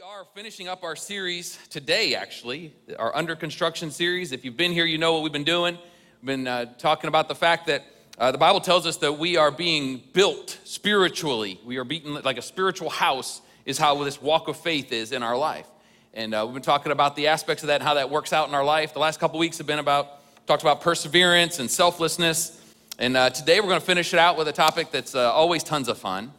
We are finishing up our series today, actually, our Under Construction series. If you've been here, you know what we've been doing. We've been talking about the fact that the Bible tells us that we are being built spiritually. We are being like a spiritual house is how this walk of faith is in our life. And we've been talking about the aspects of that and how that works out in our life. The last couple weeks have been talked about perseverance and selflessness. And today we're going to finish it out with a topic that's always tons of fun.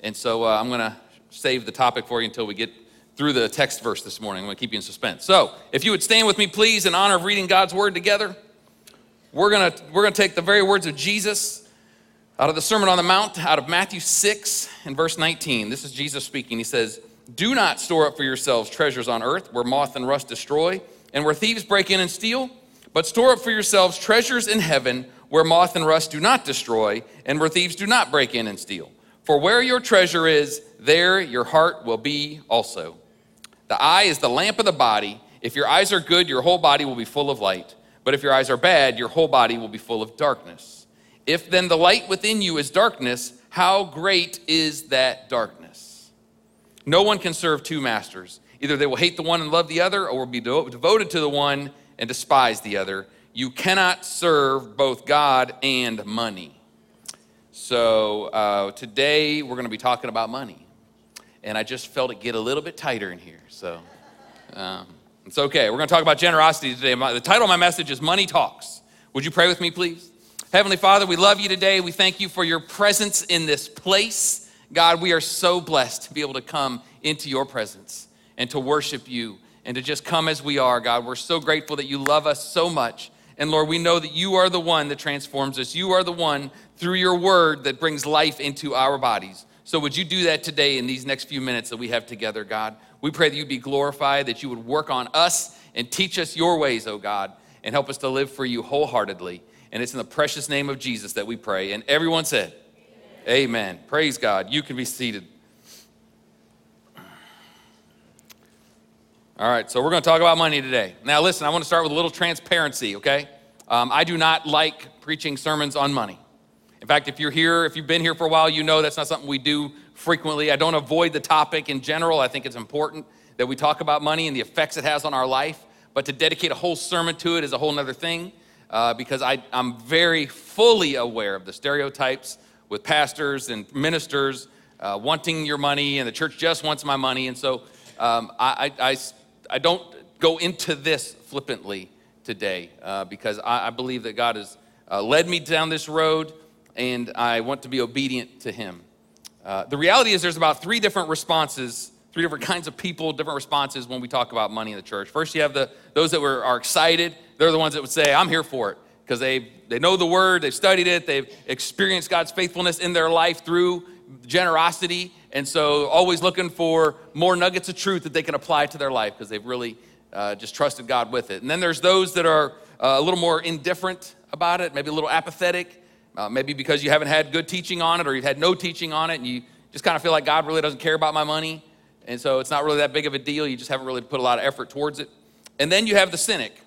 And so I'm going to save the topic for you until we get through the text verse this morning. I'm going to keep you in suspense. So if you would stand with me, please, in honor of reading God's word together. We're going to take the very words of Jesus out of the Sermon on the Mount, out of Matthew 6 and verse 19. This is Jesus speaking. He says, "Do not store up for yourselves treasures on earth where moth and rust destroy and where thieves break in and steal, but store up for yourselves treasures in heaven where moth and rust do not destroy and where thieves do not break in and steal. For where your treasure is, there your heart will be also. The eye is the lamp of the body. If your eyes are good, your whole body will be full of light. But if your eyes are bad, your whole body will be full of darkness. If then the light within you is darkness, how great is that darkness? No one can serve two masters. Either they will hate the one and love the other, or will be devoted to the one and despise the other. You cannot serve both God and money." So today we're going to be talking about money. And I just felt it get a little bit tighter in here, so it's okay. We're going to talk about generosity today. The title of my message is Money Talks. Would you pray with me, please? Heavenly Father, we love you today. We thank you for your presence in this place. God, we are so blessed to be able to come into your presence and to worship you and to just come as we are, God. We're so grateful that you love us so much. And Lord, we know that you are the one that transforms us. You are the one through your word that brings life into our bodies. So would you do that today in these next few minutes that we have together, God? We pray that you'd be glorified, that you would work on us and teach us your ways, oh God, and help us to live for you wholeheartedly. And it's in the precious name of Jesus that we pray. And everyone said, Amen. Amen. Praise God. You can be seated. All right, so we're going to talk about money today. Now listen, I want to start with a little transparency, okay? I do not like preaching sermons on money. In fact, if you've been here for a while, you know that's not something we do frequently. I don't avoid the topic in general. I think it's important that we talk about money and the effects it has on our life, but to dedicate a whole sermon to it is a whole other thing because I'm very fully aware of the stereotypes with pastors and ministers wanting your money, and the church just wants my money. And so I don't go into this flippantly today because I believe that God has led me down this road, and I want to be obedient to him. The reality is there's about three different kinds of people, different responses when we talk about money in the church. First, you have those that are excited. They're the ones that would say, I'm here for it, because they know the word, they've studied it, they've experienced God's faithfulness in their life through generosity, and so always looking for more nuggets of truth that they can apply to their life because they've really just trusted God with it. And then there's those that are a little more indifferent about it, maybe a little apathetic, maybe because you haven't had good teaching on it or you've had no teaching on it and you just kind of feel like God really doesn't care about my money. And so it's not really that big of a deal. You just haven't really put a lot of effort towards it. And then you have the cynic,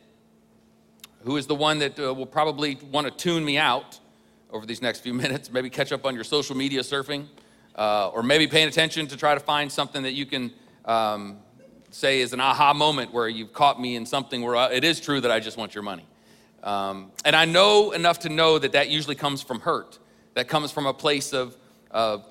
who is the one that will probably want to tune me out over these next few minutes, maybe catch up on your social media surfing or maybe paying attention to try to find something that you can say is an aha moment where you've caught me in something where it is true that I just want your money. And I know enough to know that usually comes from hurt. That comes from a place of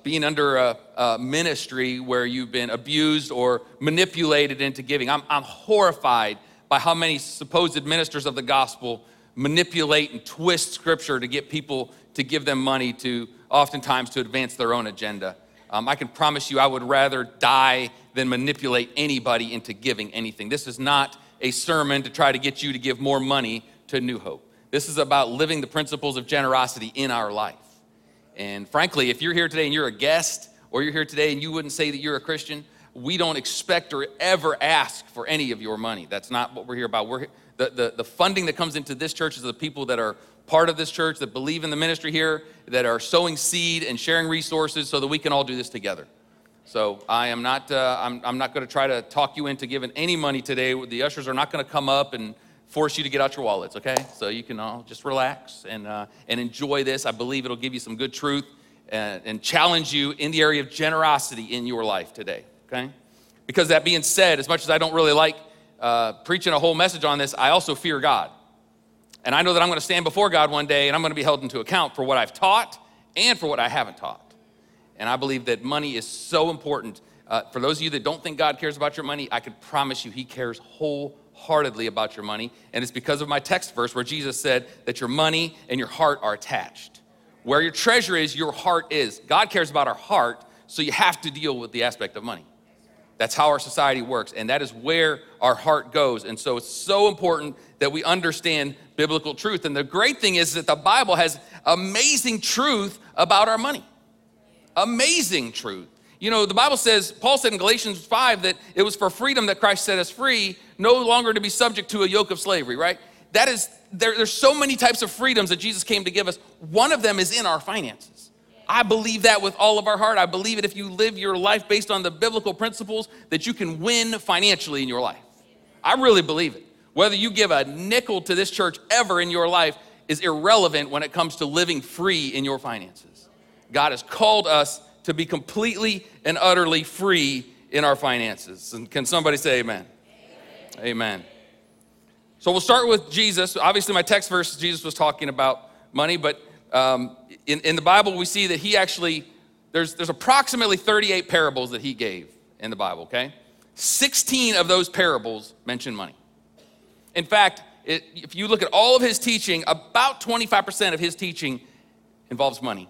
being under a ministry where you've been abused or manipulated into giving. I'm horrified by how many supposed ministers of the gospel manipulate and twist scripture to get people to give them money to advance their own agenda. I can promise you I would rather die than manipulate anybody into giving anything. This is not a sermon to try to get you to give more money to New Hope. This is about living the principles of generosity in our life. And frankly, if you're here today and you're a guest, or you're here today and you wouldn't say that you're a Christian, we don't expect or ever ask for any of your money. That's not what we're here about. The funding that comes into this church is the people that are part of this church, that believe in the ministry here, that are sowing seed and sharing resources so that we can all do this together. So I am not. I'm not going to try to talk you into giving any money today. The ushers are not going to come up and force you to get out your wallets, okay? So you can all just relax and enjoy this. I believe it'll give you some good truth and challenge you in the area of generosity in your life today, okay? Because that being said, as much as I don't really like preaching a whole message on this, I also fear God. And I know that I'm gonna stand before God one day and I'm gonna be held into account for what I've taught and for what I haven't taught. And I believe that money is so important. For those of you that don't think God cares about your money, I can promise you he cares wholeheartedly about your money. And it's because of my text verse where Jesus said that your money and your heart are attached. Where your treasure is, your heart is. God cares about our heart, so you have to deal with the aspect of money. That's how our society works, and that is where our heart goes. And so it's so important that we understand biblical truth. And the great thing is that the Bible has amazing truth about our money. Amazing truth. You know, the Bible says, Paul said in Galatians 5 that it was for freedom that Christ set us free, no longer to be subject to a yoke of slavery, right? That is, there's so many types of freedoms that Jesus came to give us. One of them is in our finances. I believe that with all of our heart. I believe it if you live your life based on the biblical principles that you can win financially in your life. I really believe it. Whether you give a nickel to this church ever in your life is irrelevant when it comes to living free in your finances. God has called us to be completely and utterly free in our finances. And can somebody say amen? Amen. Amen. So we'll start with Jesus. Obviously my text verse, Jesus was talking about money, but in the Bible, we see that he actually, there's approximately 38 parables that he gave in the Bible, okay? 16 of those parables mention money. In fact, if you look at all of his teaching, about 25% of his teaching involves money.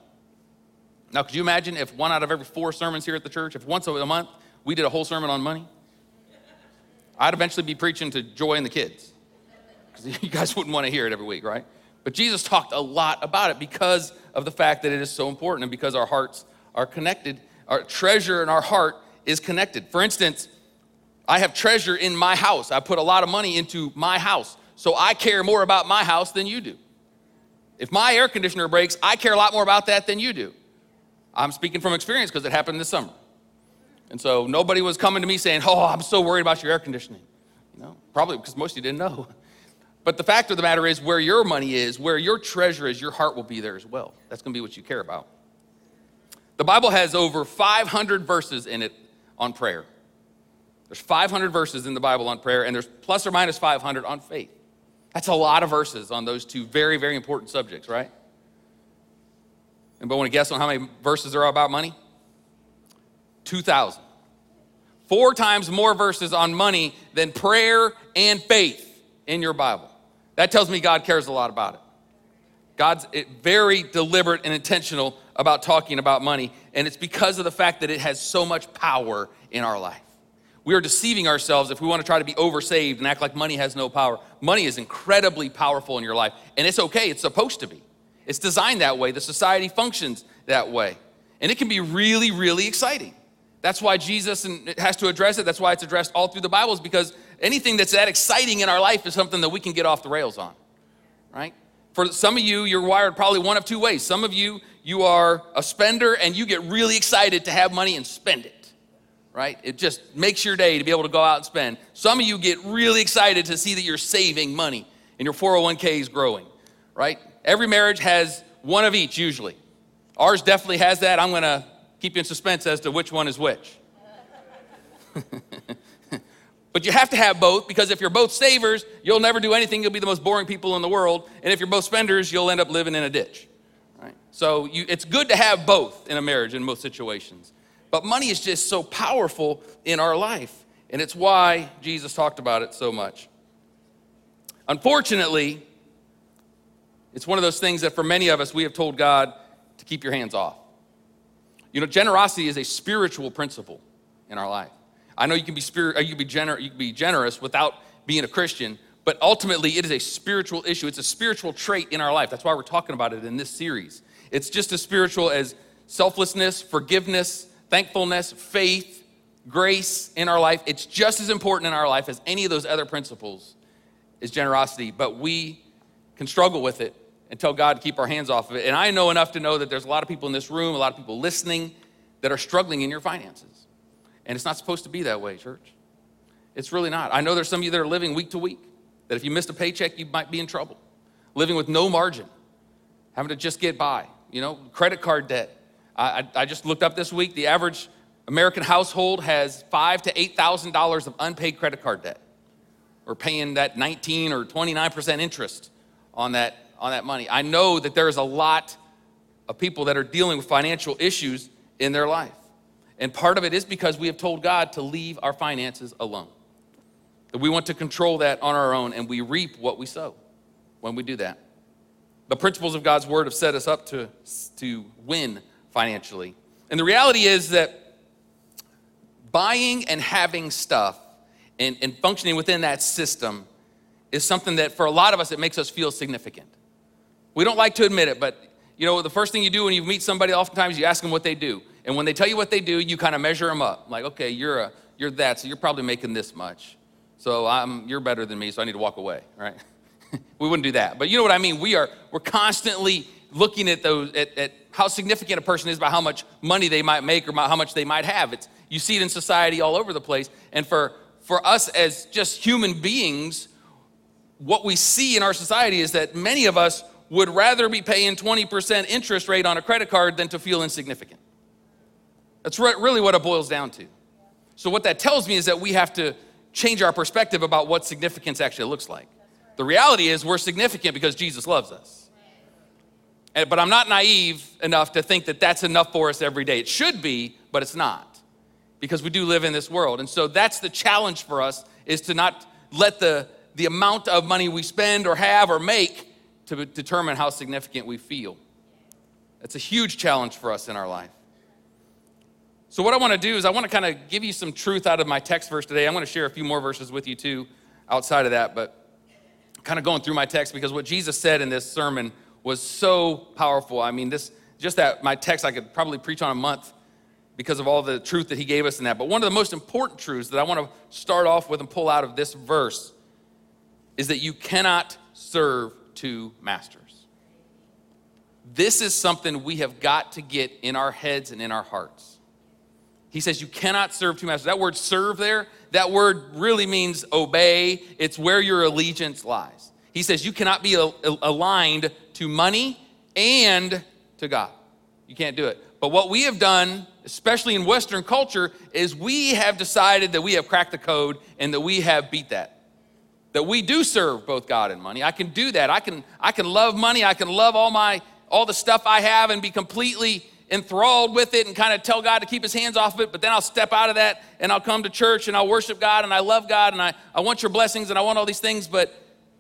Now, could you imagine if one out of every four sermons here at the church, if once a month we did a whole sermon on money? I'd eventually be preaching to Joy and the kids, because you guys wouldn't want to hear it every week, right? But Jesus talked a lot about it because of the fact that it is so important and because our hearts are connected. Our treasure in our heart is connected. For instance, I have treasure in my house. I put a lot of money into my house, so I care more about my house than you do. If my air conditioner breaks, I care a lot more about that than you do. I'm speaking from experience because it happened this summer. And so nobody was coming to me saying, oh, I'm so worried about your air conditioning. You know, probably because most of you didn't know. But the fact of the matter is, where your money is, where your treasure is, your heart will be there as well. That's gonna be what you care about. The Bible has over 500 verses in it on prayer. There's 500 verses in the Bible on prayer, and there's plus or minus 500 on faith. That's a lot of verses on those two very, very important subjects, right? Anybody wanna guess on how many verses there are about money? 2,000. 4 times more verses on money than prayer and faith in your Bible. That tells me God cares a lot about it. God's very deliberate and intentional about talking about money, and it's because of the fact that it has so much power in our life. We are deceiving ourselves if we want to try to be oversaved and act like money has no power. Money is incredibly powerful in your life, and it's okay, it's supposed to be. It's designed that way, the society functions that way, and it can be really, really exciting. That's why Jesus has to address it. That's why it's addressed all through the Bible, is because anything that's that exciting in our life is something that we can get off the rails on, right? For some of you, you're wired probably one of two ways. Some of you, you are a spender and you get really excited to have money and spend it, right? It just makes your day to be able to go out and spend. Some of you get really excited to see that you're saving money and your 401k is growing, right? Every marriage has one of each usually. Ours definitely has that. I'm gonna keep you in suspense as to which one is which. But you have to have both, because if you're both savers, you'll never do anything. You'll be the most boring people in the world. And if you're both spenders, you'll end up living in a ditch. Right? So it's good to have both in a marriage in most situations. But money is just so powerful in our life. And it's why Jesus talked about it so much. Unfortunately, it's one of those things that for many of us, we have told God to keep your hands off. You know, generosity is a spiritual principle in our life. I know you can be generous without being a Christian, but ultimately it is a spiritual issue. It's a spiritual trait in our life. That's why we're talking about it in this series. It's just as spiritual as selflessness, forgiveness, thankfulness, faith, grace in our life. It's just as important in our life as any of those other principles is generosity, but we can struggle with it and tell God to keep our hands off of it. And I know enough to know that there's a lot of people in this room, a lot of people listening that are struggling in your finances. And it's not supposed to be that way, church. It's really not. I know there's some of you that are living week to week, that if you missed a paycheck, you might be in trouble. Living with no margin, having to just get by, you know, credit card debt. I just looked up this week, the average American household has $5,000 to $8,000 of unpaid credit card debt. We're paying that 19 or 29% interest on that money. I know that there's a lot of people that are dealing with financial issues in their life. And part of it is because we have told God to leave our finances alone, that we want to control that on our own, and we reap what we sow when we do that. The principles of God's word have set us up to win financially. And the reality is that buying and having stuff and functioning within that system is something that for a lot of us, it makes us feel significant. We don't like to admit it, but you know, the first thing you do when you meet somebody oftentimes, you ask them what they do. And when they tell you what they do, you kind of measure them up. Like, okay, you're that, so you're probably making this much. So you're better than me, so I need to walk away, right? We wouldn't do that, but you know what I mean? We're constantly looking at those, at how significant a person is by how much money they might make or how much they might have. You see it in society all over the place. And for us as just human beings, what we see in our society is that many of us would rather be paying 20% interest rate on a credit card than to feel insignificant. That's really what it boils down to. So what that tells me is that we have to change our perspective about what significance actually looks like. The reality is we're significant because Jesus loves us. But I'm not naive enough to think that that's enough for us every day. It should be, but it's not, because we do live in this world. And so that's the challenge for us, is to not let the amount of money we spend or have or make to determine how significant we feel. That's a huge challenge for us in our life. So what I want to do is I want to kind of give you some truth out of my text verse today. I'm going to share a few more verses with you too outside of that, but kind of going through my text, because what Jesus said in this sermon was so powerful. I mean, my text I could probably preach on a month because of all the truth that he gave us in that. But one of the most important truths that I want to start off with and pull out of this verse is that you cannot serve two masters. This is something we have got to get in our heads and in our hearts. He says you cannot serve two masters. That word serve there, that word really means obey. It's where your allegiance lies. He says you cannot be aligned to money and to God. You can't do it. But what we have done, especially in Western culture, is we have decided that we have cracked the code and that we have beat that. That we do serve both God and money. I can do that. I can love money. I can love all the stuff I have and be completely enthralled with it and kind of tell God to keep his hands off of it. But then I'll step out of that and I'll come to church and I'll worship God and I love God and I want your blessings and I want all these things, but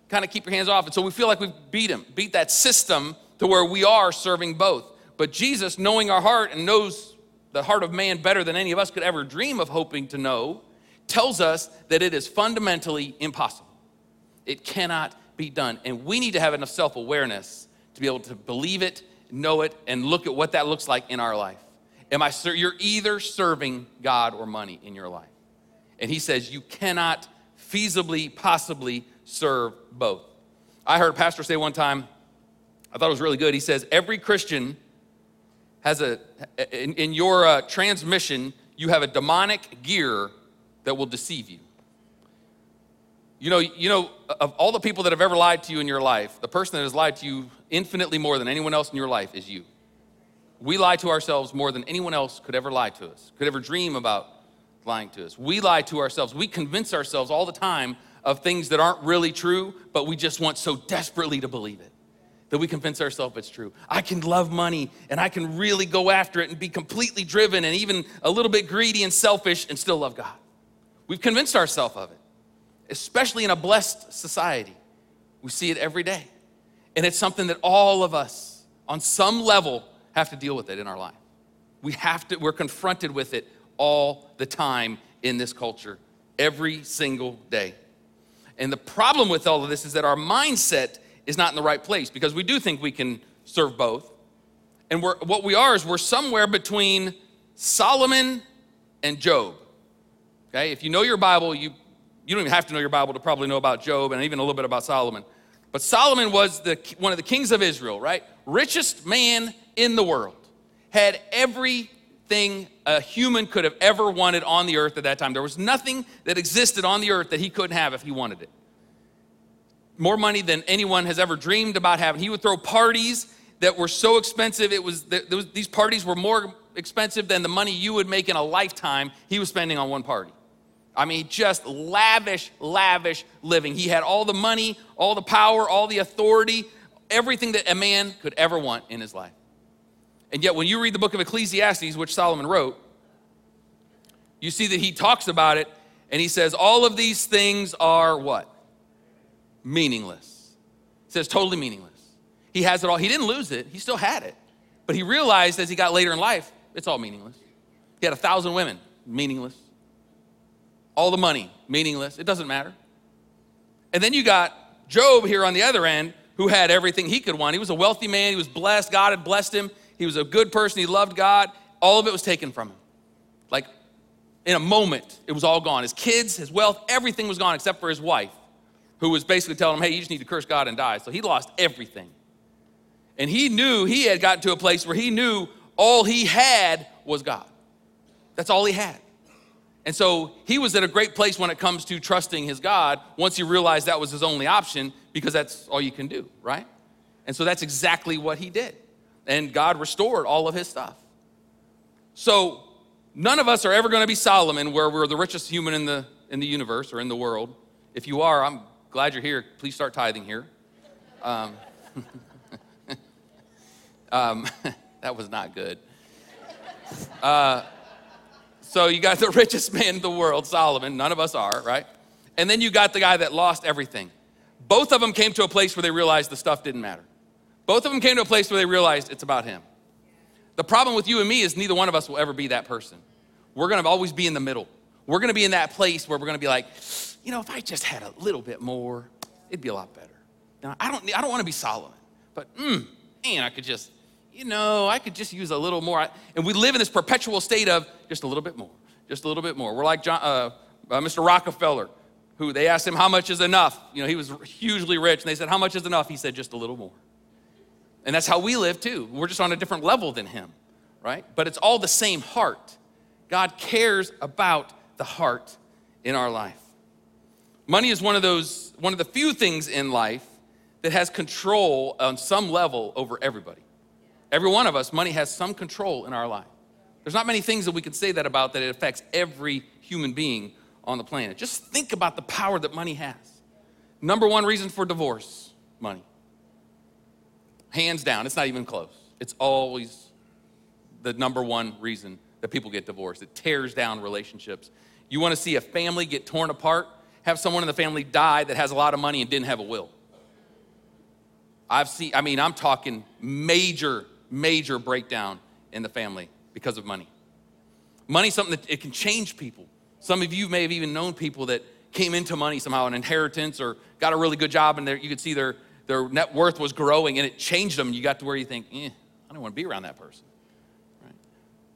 kind of keep your hands off. And so we feel like we've beat that system to where we are serving both. But Jesus, knowing our heart and knows the heart of man better than any of us could ever dream of hoping to know, tells us that it is fundamentally impossible. It cannot be done. And we need to have enough self-awareness to be able to believe it, know it, and look at what that looks like in our life. You're either serving God or money in your life. And he says you cannot feasibly, possibly serve both. I heard a pastor say one time, I thought it was really good. He says, every Christian has in your transmission, you have a demonic gear that will deceive you. You know, of all the people that have ever lied to you in your life, the person that has lied to you infinitely more than anyone else in your life is you. We lie to ourselves more than anyone else could ever lie to us, could ever dream about lying to us. We lie to ourselves. We convince ourselves all the time of things that aren't really true, but we just want so desperately to believe it, that we convince ourselves it's true. I can love money and I can really go after it and be completely driven and even a little bit greedy and selfish and still love God. We've convinced ourselves of it. Especially in a blessed society. We see it every day. And it's something that all of us, on some level, have to deal with it in our life. We're confronted with it all the time in this culture, every single day. And the problem with all of this is that our mindset is not in the right place, because we do think we can serve both. And we're somewhere between Solomon and Job. Okay, if you know your Bible, you don't even have to know your Bible to probably know about Job and even a little bit about Solomon. But Solomon was one of the kings of Israel, right? Richest man in the world. Had everything a human could have ever wanted on the earth at that time. There was nothing that existed on the earth that he couldn't have if he wanted it. More money than anyone has ever dreamed about having. He would throw parties that were so expensive. These parties were more expensive than the money you would make in a lifetime he was spending on one party. I mean, just lavish living. He had all the money, all the power, all the authority, everything that a man could ever want in his life. And yet when you read the book of Ecclesiastes, which Solomon wrote, you see that he talks about it and he says, all of these things are what? Meaningless. He says, totally meaningless. He has it all. He didn't lose it. He still had it. But he realized as he got later in life, it's all meaningless. He had 1,000 women, meaningless. All the money, meaningless. It doesn't matter. And then you got Job here on the other end, who had everything he could want. He was a wealthy man. He was blessed. God had blessed him. He was a good person. He loved God. All of it was taken from him. Like in a moment, it was all gone. His kids, his wealth, everything was gone except for his wife, who was basically telling him, hey, you just need to curse God and die. So he lost everything. And he knew he had gotten to a place where he knew all he had was God. That's all he had. And so he was at a great place when it comes to trusting his God once he realized that was his only option, because that's all you can do, right? And so that's exactly what he did. And God restored all of his stuff. So none of us are ever going to be Solomon, where we're the richest human in the universe or in the world. If you are, I'm glad you're here. Please start tithing here. That was not good. So you got the richest man in the world, Solomon. None of us are, right? And then you got the guy that lost everything. Both of them came to a place where they realized the stuff didn't matter. Both of them came to a place where they realized it's about him. The problem with you and me is neither one of us will ever be that person. We're going to always be in the middle. We're going to be in that place where we're going to be like, you know, if I just had a little bit more, it'd be a lot better. Now, I don't want to be Solomon, but man, I could just, you know, I could just use a little more. And we live in this perpetual state of just a little bit more, just a little bit more. We're like Mr. Rockefeller, who they asked him, how much is enough? You know, he was hugely rich. And they said, how much is enough? He said, just a little more. And that's how we live too. We're just on a different level than him, right? But it's all the same heart. God cares about the heart in our life. Money is one of the few things in life that has control on some level over everybody. Every one of us, money has some control in our life. There's not many things that we can say that about, that it affects every human being on the planet. Just think about the power that money has. Number one reason for divorce, money. Hands down, it's not even close. It's always the number one reason that people get divorced. It tears down relationships. You want to see a family get torn apart? Have someone in the family die that has a lot of money and didn't have a will. I'm talking major breakdown in the family because of money. Money's something that it can change people. Some of you may have even known people that came into money somehow, an inheritance, or got a really good job, and you could see their net worth was growing, and it changed them. You got to where you think, I don't want to be around that person. Right?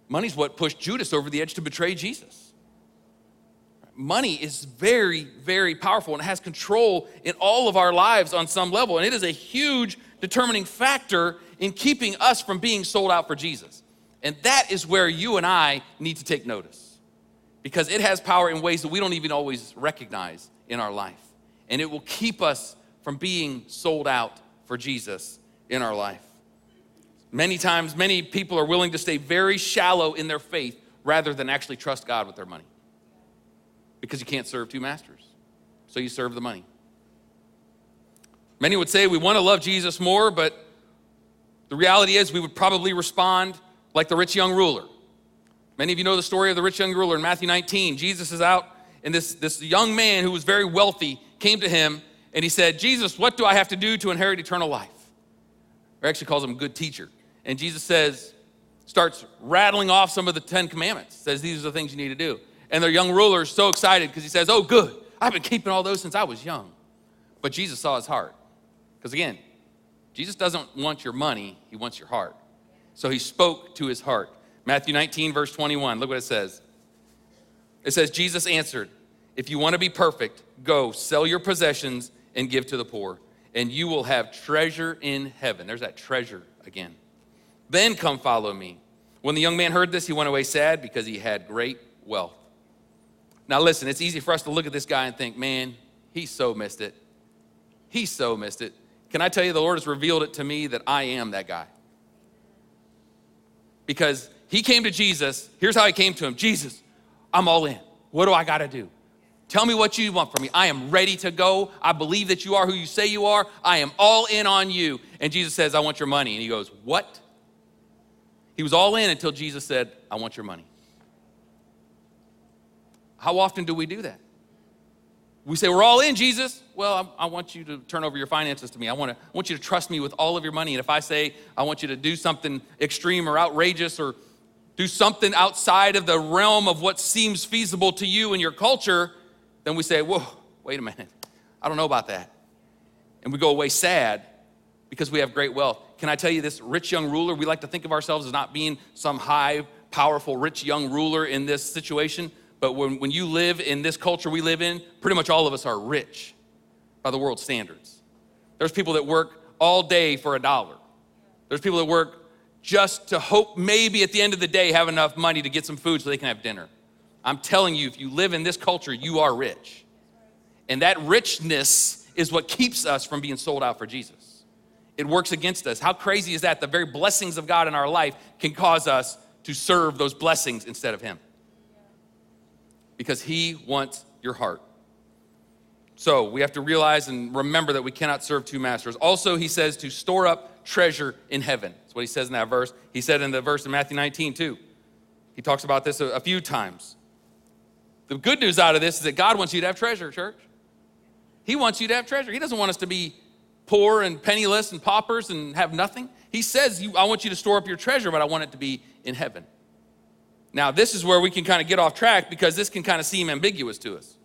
Money's what pushed Judas over the edge to betray Jesus. Money is very, very powerful, and it has control in all of our lives on some level. And it is a huge determining factor in keeping us from being sold out for Jesus. And that is where you and I need to take notice, because it has power in ways that we don't even always recognize in our life. And it will keep us from being sold out for Jesus in our life. Many times, many people are willing to stay very shallow in their faith rather than actually trust God with their money. Because you can't serve two masters. So you serve the money. Many would say we want to love Jesus more, but the reality is we would probably respond like the rich young ruler. Many of you know the story of the rich young ruler in Matthew 19. Jesus is out, and this young man who was very wealthy came to him, and he said, Jesus, what do I have to do to inherit eternal life? Or actually calls him good teacher. And Jesus starts rattling off some of the 10 commandments. Says these are the things you need to do. And their young ruler is so excited because he says, oh, good. I've been keeping all those since I was young. But Jesus saw his heart. Because again, Jesus doesn't want your money. He wants your heart. So he spoke to his heart. Matthew 19, verse 21. Look what it says. It says, Jesus answered, if you want to be perfect, go sell your possessions and give to the poor, and you will have treasure in heaven. There's that treasure again. Then come follow me. When the young man heard this, he went away sad because he had great wealth. Now listen, it's easy for us to look at this guy and think, man, he so missed it. Can I tell you, the Lord has revealed it to me that I am that guy. Because he came to Jesus. Here's how he came to him. Jesus, I'm all in. What do I got to do? Tell me what you want from me. I am ready to go. I believe that you are who you say you are. I am all in on you. And Jesus says, I want your money. And he goes, what? He was all in until Jesus said, I want your money. How often do we do that? We say, we're all in, Jesus. Well, I want you to turn over your finances to me. I want you to trust me with all of your money. And if I say, I want you to do something extreme or outrageous or do something outside of the realm of what seems feasible to you and your culture, then we say, whoa, wait a minute. I don't know about that. And we go away sad because we have great wealth. Can I tell you, this rich young ruler, we like to think of ourselves as not being some high, powerful, rich young ruler in this situation. But when you live in this culture we live in, pretty much all of us are rich by the world's standards. There's people that work all day for $1. There's people that work just to hope maybe at the end of the day have enough money to get some food so they can have dinner. I'm telling you, if you live in this culture, you are rich. And that richness is what keeps us from being sold out for Jesus. It works against us. How crazy is that? The very blessings of God in our life can cause us to serve those blessings instead of him. Because he wants your heart. So we have to realize and remember that we cannot serve two masters. Also, he says to store up treasure in heaven. That's what he says in that verse. He said in the verse in Matthew 19 too. He talks about this a few times. The good news out of this is that God wants you to have treasure, church. He wants you to have treasure. He doesn't want us to be poor and penniless and paupers and have nothing. He says, I want you to store up your treasure, but I want it to be in heaven. Now, this is where we can kind of get off track because this can kind of seem ambiguous to us,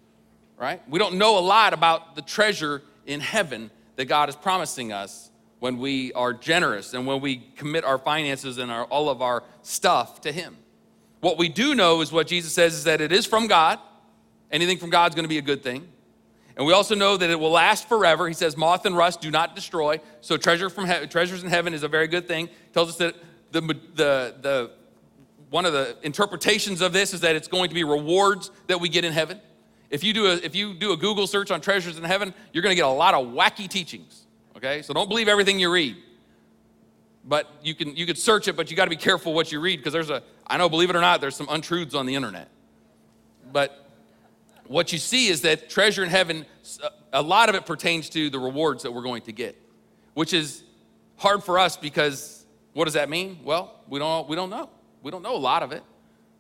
right? We don't know a lot about the treasure in heaven that God is promising us when we are generous and when we commit our finances and all of our stuff to him. What we do know is what Jesus says is that it is from God. Anything from God is going to be a good thing. And we also know that it will last forever. He says, moth and rust do not destroy. So treasures in heaven is a very good thing. It tells us that one of the interpretations of this is that it's going to be rewards that we get in heaven. If you do a Google search on treasures in heaven, you're going to get a lot of wacky teachings, okay? So don't believe everything you read. But you could search it, but you got to be careful what you read because believe it or not, there's some untruths on the internet. But what you see is that treasure in heaven, a lot of it pertains to the rewards that we're going to get, which is hard for us because what does that mean? Well, we don't know. We don't know a lot of it.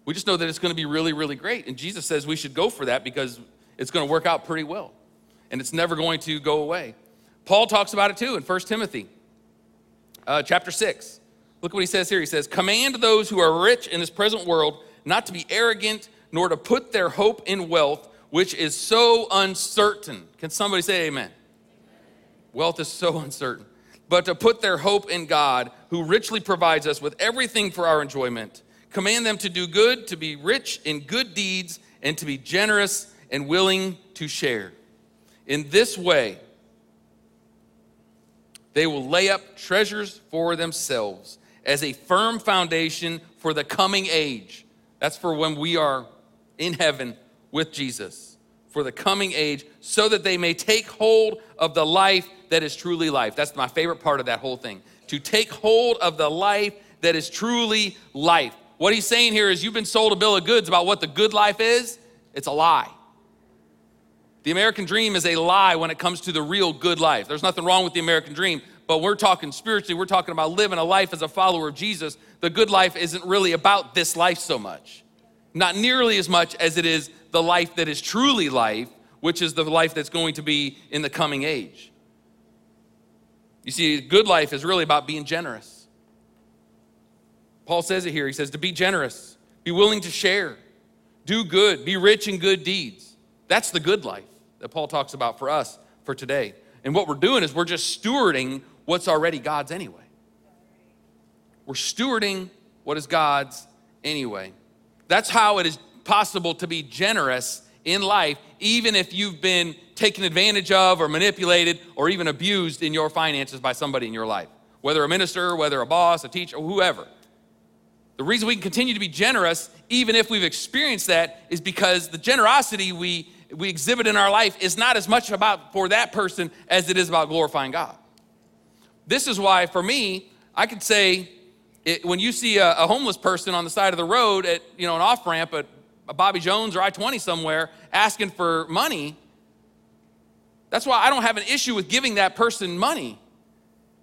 We just know that it's going to be really, really great. And Jesus says we should go for that because it's going to work out pretty well. And it's never going to go away. Paul talks about it too in 1 Timothy chapter 6. Look what he says here. He says, command those who are rich in this present world not to be arrogant nor to put their hope in wealth, which is so uncertain. Can somebody say amen? Amen. Wealth is so uncertain. But to put their hope in God, who richly provides us with everything for our enjoyment. Command them to do good, to be rich in good deeds, and to be generous and willing to share. In this way, they will lay up treasures for themselves as a firm foundation for the coming age. That's for when we are in heaven with Jesus. For the coming age, so that they may take hold of the life that is truly life. That's my favorite part of that whole thing. To take hold of the life that is truly life. What he's saying here is you've been sold a bill of goods about what the good life is. It's a lie. The American dream is a lie when it comes to the real good life. There's nothing wrong with the American dream, but we're talking spiritually. We're talking about living a life as a follower of Jesus. The good life isn't really about this life so much. Not nearly as much as it is the life that is truly life, which is the life that's going to be in the coming age. You see, good life is really about being generous. Paul says it here. He says to be generous, be willing to share, do good, be rich in good deeds. That's the good life that Paul talks about for us for today. And what we're doing is we're just stewarding what's already God's anyway. We're stewarding what is God's anyway. That's how it is possible to be generous in life, even if you've been taken advantage of or manipulated or even abused in your finances by somebody in your life, whether a minister, whether a boss, a teacher, whoever. The reason we can continue to be generous, even if we've experienced that, is because the generosity we exhibit in our life is not as much about for that person as it is about glorifying God. This is why, for me, I could say, when you see a homeless person on the side of the road at, you know, an off-ramp at Bobby Jones or I-20 somewhere asking for money, that's why I don't have an issue with giving that person money.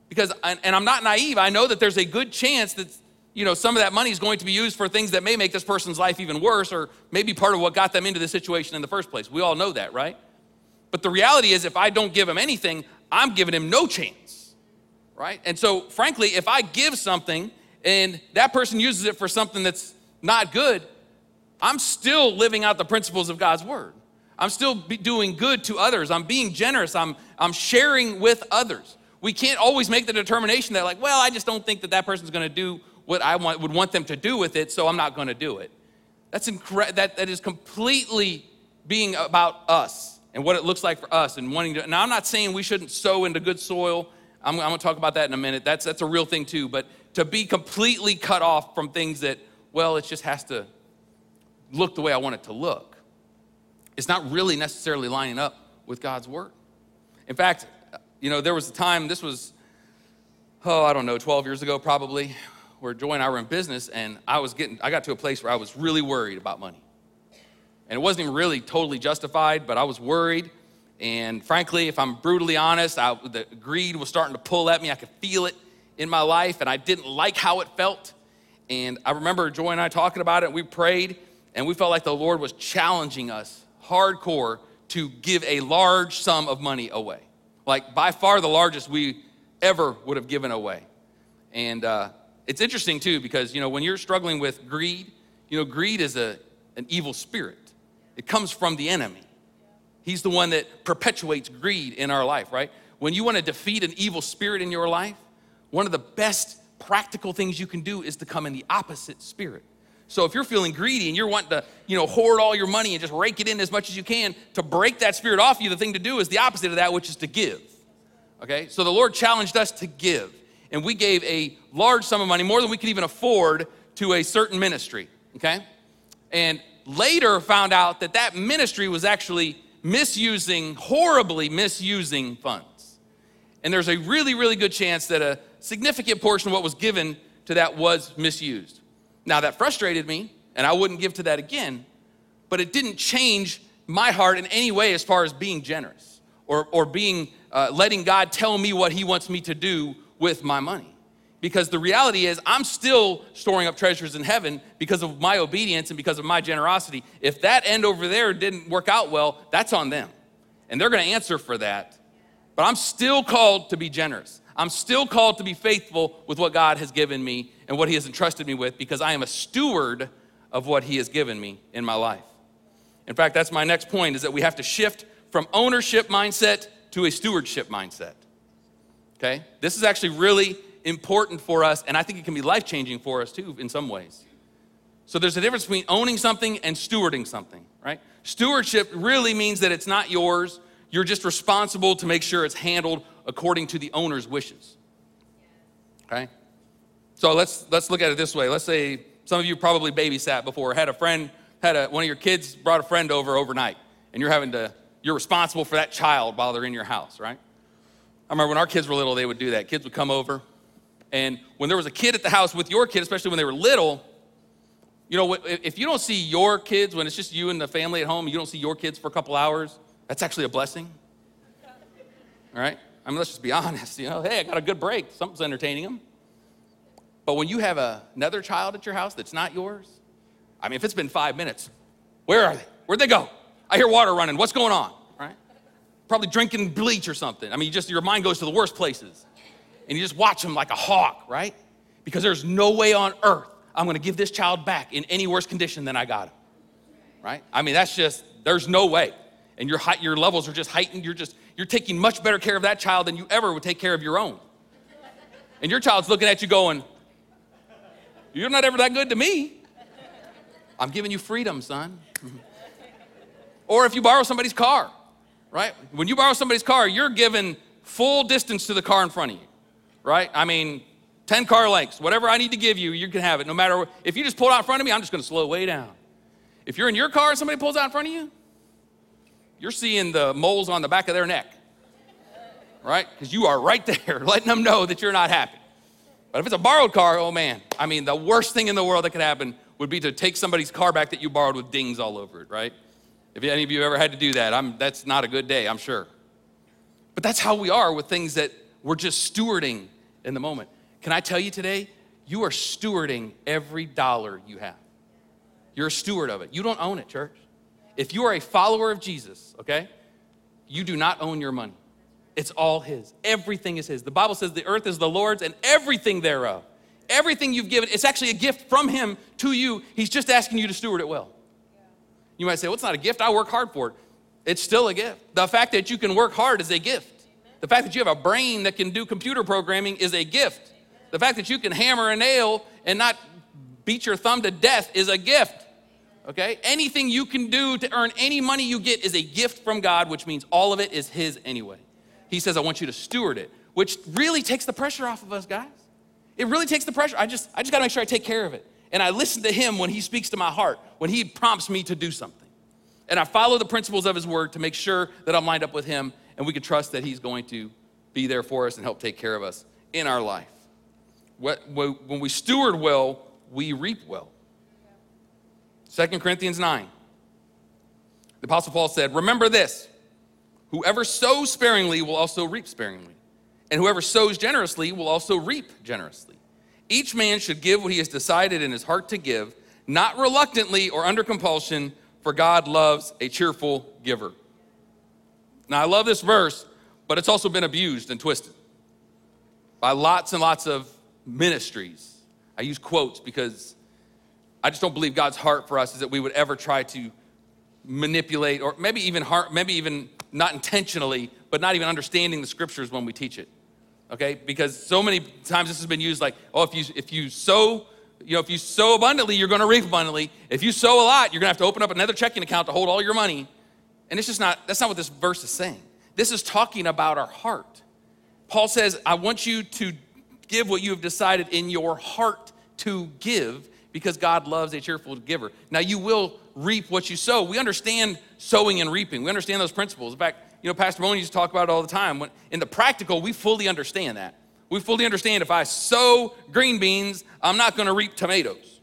Because, and I'm not naive, I know that there's a good chance that, you know, some of that money is going to be used for things that may make this person's life even worse, or maybe part of what got them into this situation in the first place. We all know that, right? But the reality is, if I don't give him anything, I'm giving him no chance, right? And so, frankly, if I give something and that person uses it for something that's not good, I'm still living out the principles of God's word. I'm still doing good to others. I'm being generous. I'm sharing with others. We can't always make the determination that, like, well, I just don't think that that person's going to do what I would want them to do with it, so I'm not going to do it. That is completely being about us and what it looks like for us and wanting to. Now, I'm not saying we shouldn't sow into good soil. I'm going to talk about that in a minute. That's a real thing too. But to be completely cut off from things that, well, it just has to look the way I want it to look, it's not really necessarily lining up with God's word. In fact, you know, there was a time, this was, 12 years ago probably, where Joy and I were in business, and I got to a place where I was really worried about money. And it wasn't even really totally justified, but I was worried. And frankly, if I'm brutally honest, the greed was starting to pull at me. I could feel it in my life, and I didn't like how it felt. And I remember Joy and I talking about it. We prayed, and we felt like the Lord was challenging us hardcore to give a large sum of money away. Like, by far the largest we ever would have given away. And it's interesting too, because, you know, when you're struggling with greed, you know, greed is an evil spirit. It comes from the enemy. He's the one that perpetuates greed in our life, right? When you want to defeat an evil spirit in your life, one of the best practical things you can do is to come in the opposite spirit. So if you're feeling greedy and you're wanting to, you know, hoard all your money and just rake it in as much as you can, to break that spirit off you, the thing to do is the opposite of that, which is to give, okay? So the Lord challenged us to give, and we gave a large sum of money, more than we could even afford, to a certain ministry, okay? And later found out that that ministry was actually horribly misusing funds. And there's a really, really good chance that a significant portion of what was given to that was misused. Now, that frustrated me, and I wouldn't give to that again, but it didn't change my heart in any way as far as being generous or being letting God tell me what he wants me to do with my money. Because the reality is, I'm still storing up treasures in heaven because of my obedience and because of my generosity. If that end over there didn't work out well, that's on them, and they're going to answer for that. But I'm still called to be generous. I'm still called to be faithful with what God has given me and what he has entrusted me with, because I am a steward of what he has given me in my life. In fact, that's my next point, is that we have to shift from ownership mindset to a stewardship mindset, okay? This is actually really important for us, and I think it can be life-changing for us too in some ways. So there's a difference between owning something and stewarding something, right? Stewardship really means that it's not yours. You're just responsible to make sure it's handled according to the owner's wishes, okay? So let's look at it this way. Let's say some of you probably babysat before, one of your kids brought a friend over overnight, and you're responsible for that child while they're in your house, right? I remember when our kids were little, they would do that. Kids would come over, and when there was a kid at the house with your kid, especially when they were little, you know, if you don't see your kids, when it's just you and the family at home, you don't see your kids for a couple hours, that's actually a blessing, all right? I mean, let's just be honest, you know, hey, I got a good break. Something's entertaining them. But when you have another child at your house that's not yours, I mean, if it's been 5 minutes, where are they? Where'd they go? I hear water running. What's going on, right? Probably drinking bleach or something. I mean, your mind goes to the worst places, and you just watch them like a hawk, right? Because there's no way on earth I'm going to give this child back in any worse condition than I got him, right? I mean, there's no way. And your levels are just heightened. You're taking much better care of that child than you ever would take care of your own. And your child's looking at you going, you're not ever that good to me. I'm giving you freedom, son. Or if you borrow somebody's car, right? When you borrow somebody's car, you're given full distance to the car in front of you, right? I mean, 10 car lengths, whatever I need to give you, you can have it. No matter what. If you just pull out in front of me, I'm just gonna slow way down. If you're in your car and somebody pulls out in front of you, you're seeing the moles on the back of their neck, right? Because you are right there letting them know that you're not happy. But if it's a borrowed car, oh man, I mean, the worst thing in the world that could happen would be to take somebody's car back that you borrowed with dings all over it, right? If any of you ever had to do that, that's not a good day, I'm sure. But that's how we are with things that we're just stewarding in the moment. Can I tell you today, you are stewarding every dollar you have. You're a steward of it. You don't own it, church. If you are a follower of Jesus, okay, you do not own your money. It's all his. Everything is his. The Bible says the earth is the Lord's and everything thereof. Everything you've given, it's actually a gift from him to you. He's just asking you to steward it well. You might say, well, it's not a gift. I work hard for it. It's still a gift. The fact that you can work hard is a gift. The fact that you have a brain that can do computer programming is a gift. The fact that you can hammer a nail and not beat your thumb to death is a gift. Okay? Anything you can do to earn any money you get is a gift from God, which means all of it is his anyway. He says, I want you to steward it, which really takes the pressure off of us, guys. It really takes the pressure. I just gotta make sure I take care of it. And I listen to him when he speaks to my heart, when he prompts me to do something. And I follow the principles of his word to make sure that I'm lined up with him and we can trust that he's going to be there for us and help take care of us in our life. When we steward well, we reap well. 2 Corinthians 9, the Apostle Paul said, remember this, whoever sows sparingly will also reap sparingly, and whoever sows generously will also reap generously. Each man should give what he has decided in his heart to give, not reluctantly or under compulsion, for God loves a cheerful giver. Now, I love this verse, but it's also been abused and twisted by lots and lots of ministries. I use quotes because I just don't believe God's heart for us is that we would ever try to manipulate or maybe even not intentionally, but not even understanding the scriptures when we teach it, okay? Because so many times this has been used like, oh, if you sow abundantly, you're gonna reap abundantly. If you sow a lot, you're gonna have to open up another checking account to hold all your money. And that's not what this verse is saying. This is talking about our heart. Paul says, I want you to give what you have decided in your heart to give because God loves a cheerful giver. Now you will reap what you sow. We understand sowing and reaping. We understand those principles. In fact, Pastor Moni used to talk about it all the time. When, in the practical, we fully understand that. We fully understand if I sow green beans, I'm not gonna reap tomatoes.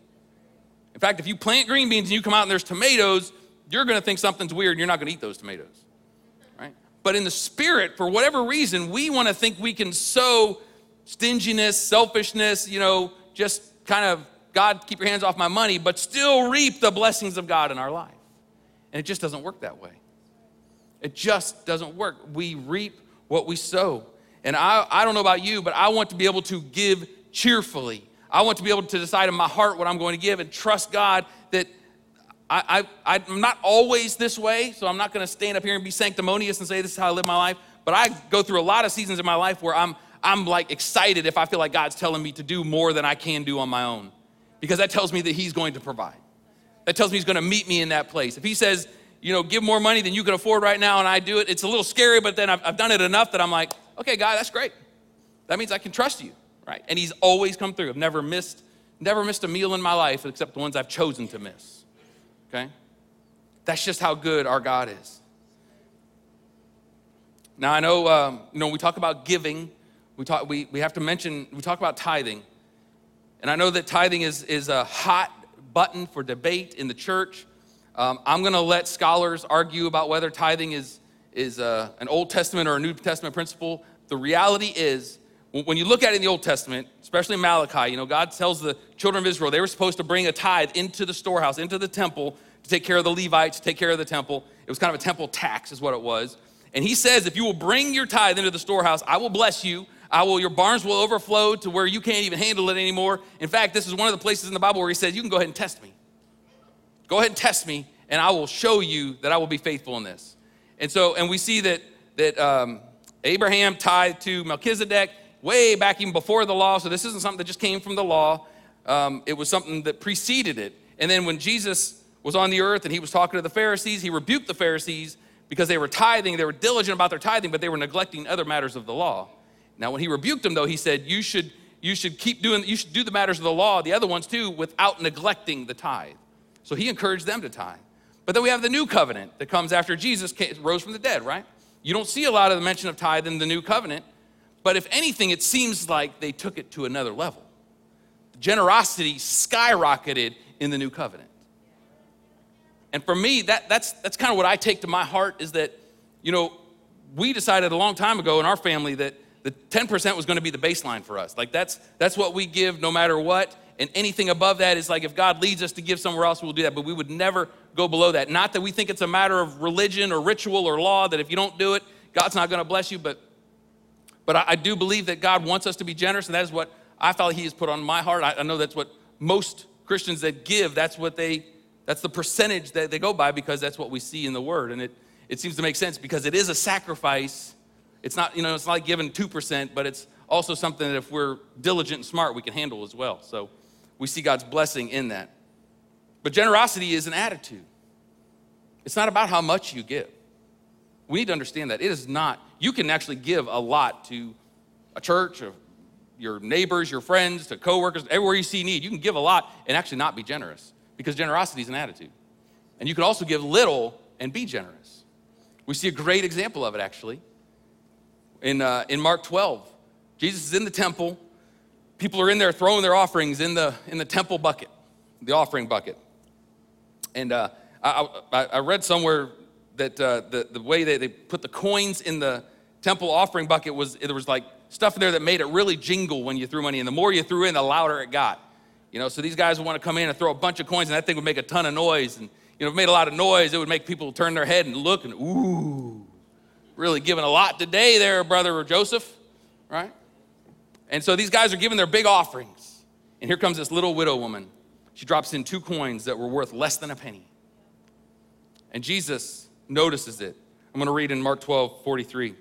In fact, if you plant green beans and you come out and there's tomatoes, you're gonna think something's weird and you're not gonna eat those tomatoes, right? But in the spirit, for whatever reason, we wanna think we can sow stinginess, selfishness, just kind of, God, keep your hands off my money, but still reap the blessings of God in our life. And it just doesn't work that way. It just doesn't work. We reap what we sow. And I don't know about you, but I want to be able to give cheerfully. I want to be able to decide in my heart what I'm going to give and trust God that I'm not always this way, so I'm not gonna stand up here and be sanctimonious and say this is how I live my life, but I go through a lot of seasons in my life where I'm like excited if I feel like God's telling me to do more than I can do on my own. Because that tells me that he's going to provide. That tells me he's gonna meet me in that place. If he says, give more money than you can afford right now and I do it, it's a little scary, but then I've done it enough that I'm like, okay, God, that's great. That means I can trust you, right? And he's always come through. I've never missed a meal in my life except the ones I've chosen to miss, okay? That's just how good our God is. Now I know, we talk about giving, we talk about tithing. And I know that tithing is a hot button for debate in the church. I'm gonna let scholars argue about whether tithing is an Old Testament or a New Testament principle. The reality is, when you look at it in the Old Testament, especially Malachi, God tells the children of Israel, they were supposed to bring a tithe into the storehouse, into the temple, to take care of the Levites, take care of the temple. It was kind of a temple tax is what it was. And he says, if you will bring your tithe into the storehouse, I will bless you. Your barns will overflow to where you can't even handle it anymore. In fact, this is one of the places in the Bible where he says, you can go ahead and test me. Go ahead and test me, and I will show you that I will be faithful in this. And so, and we see that Abraham tithed to Melchizedek way back even before the law. So this isn't something that just came from the law. It was something that preceded it. And then when Jesus was on the earth and he was talking to the Pharisees, he rebuked the Pharisees because they were tithing. They were diligent about their tithing, but they were neglecting other matters of the law. Now, when he rebuked them, though, he said, you should do the matters of the law, the other ones too, without neglecting the tithe. So he encouraged them to tithe. But then we have the new covenant that comes after Jesus rose from the dead, right? You don't see a lot of the mention of tithe in the new covenant, but if anything, it seems like they took it to another level. Generosity skyrocketed in the new covenant. And for me, that's kind of what I take to my heart is that, we decided a long time ago in our family that the 10% was going to be the baseline for us. Like that's what we give no matter what. And anything above that is like, if God leads us to give somewhere else, we'll do that. But we would never go below that. Not that we think it's a matter of religion or ritual or law, that if you don't do it, God's not going to bless you. But I do believe that God wants us to be generous. And that is what I felt he has put on my heart. I know that's what most Christians that give, that's the percentage that they go by, because that's what we see in the word. And it seems to make sense because it is a sacrifice. It's not, it's not like giving 2%, but it's also something that if we're diligent and smart, we can handle as well. So we see God's blessing in that. But generosity is an attitude. It's not about how much you give. We need to understand that. It is not, you can actually give a lot to a church, or your neighbors, your friends, to coworkers, everywhere you see need. You can give a lot and actually not be generous, because generosity is an attitude. And you can also give little and be generous. We see a great example of it actually. In Mark 12, Jesus is in the temple. People are in there throwing their offerings in the temple bucket, the offering bucket. And I read somewhere that the way that they put the coins in the temple offering bucket was, there was like stuff in there that made it really jingle when you threw money in. The more you threw in, the louder it got. So these guys would want to come in and throw a bunch of coins, and that thing would make a ton of noise. And if it made a lot of noise, it would make people turn their head and look and ooh. Really giving a lot today there, brother Joseph, right? And so these guys are giving their big offerings. And here comes this little widow woman. She drops in 2 coins that were worth less than a penny. And Jesus notices it. I'm going to read in Mark 12:43.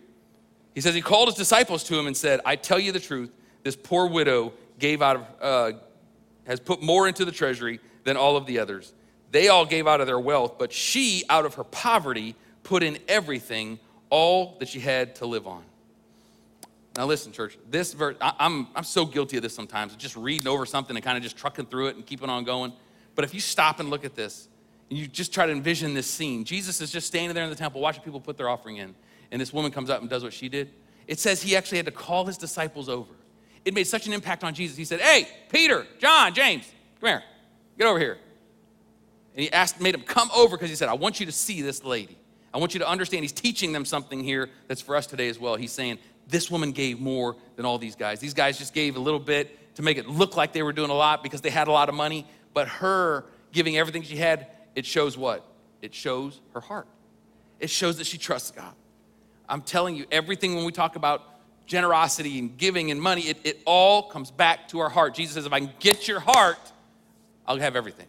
He says, he called his disciples to him and said, I tell you the truth, this poor widow has put more into the treasury than all of the others. They all gave out of their wealth, but she, out of her poverty, put in everything, all that she had to live on. Now listen, church, this verse, I'm so guilty of this sometimes, just reading over something and kind of just trucking through it and keeping on going. But if you stop and look at this, and you just try to envision this scene, Jesus is just standing there in the temple, watching people put their offering in, and this woman comes up and does what she did. It says he actually had to call his disciples over. It made such an impact on Jesus. He said, hey, Peter, John, James, come here, get over here. And he made them come over, because he said, I want you to see this lady. I want you to understand, he's teaching them something here that's for us today as well. He's saying, this woman gave more than all these guys. These guys just gave a little bit to make it look like they were doing a lot because they had a lot of money, but her giving everything she had, it shows what? It shows her heart. It shows that she trusts God. I'm telling you, everything when we talk about generosity and giving and money, it all comes back to our heart. Jesus says, if I can get your heart, I'll have everything,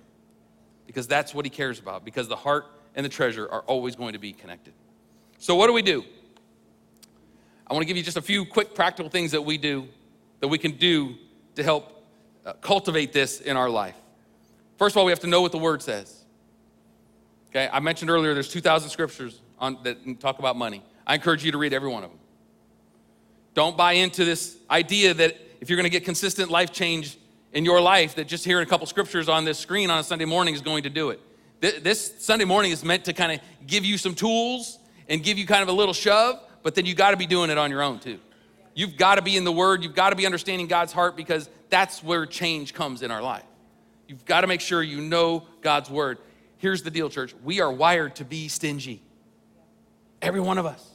because that's what he cares about, because the heart and the treasure are always going to be connected. So what do we do? I want to give you just a few quick practical things that we do, that we can do to help cultivate this in our life. First of all, we have to know what the word says. Okay, I mentioned earlier there's 2,000 scriptures that talk about money. I encourage you to read every one of them. Don't buy into this idea that if you're going to get consistent life change in your life, that just hearing a couple scriptures on this screen on a Sunday morning is going to do it. This Sunday morning is meant to kind of give you some tools and give you kind of a little shove, but then you got to be doing it on your own too. You've got to be in the word. You've got to be understanding God's heart, because that's where change comes in our life. You've got to make sure you know God's word. Here's the deal, church. We are wired to be stingy. Every one of us.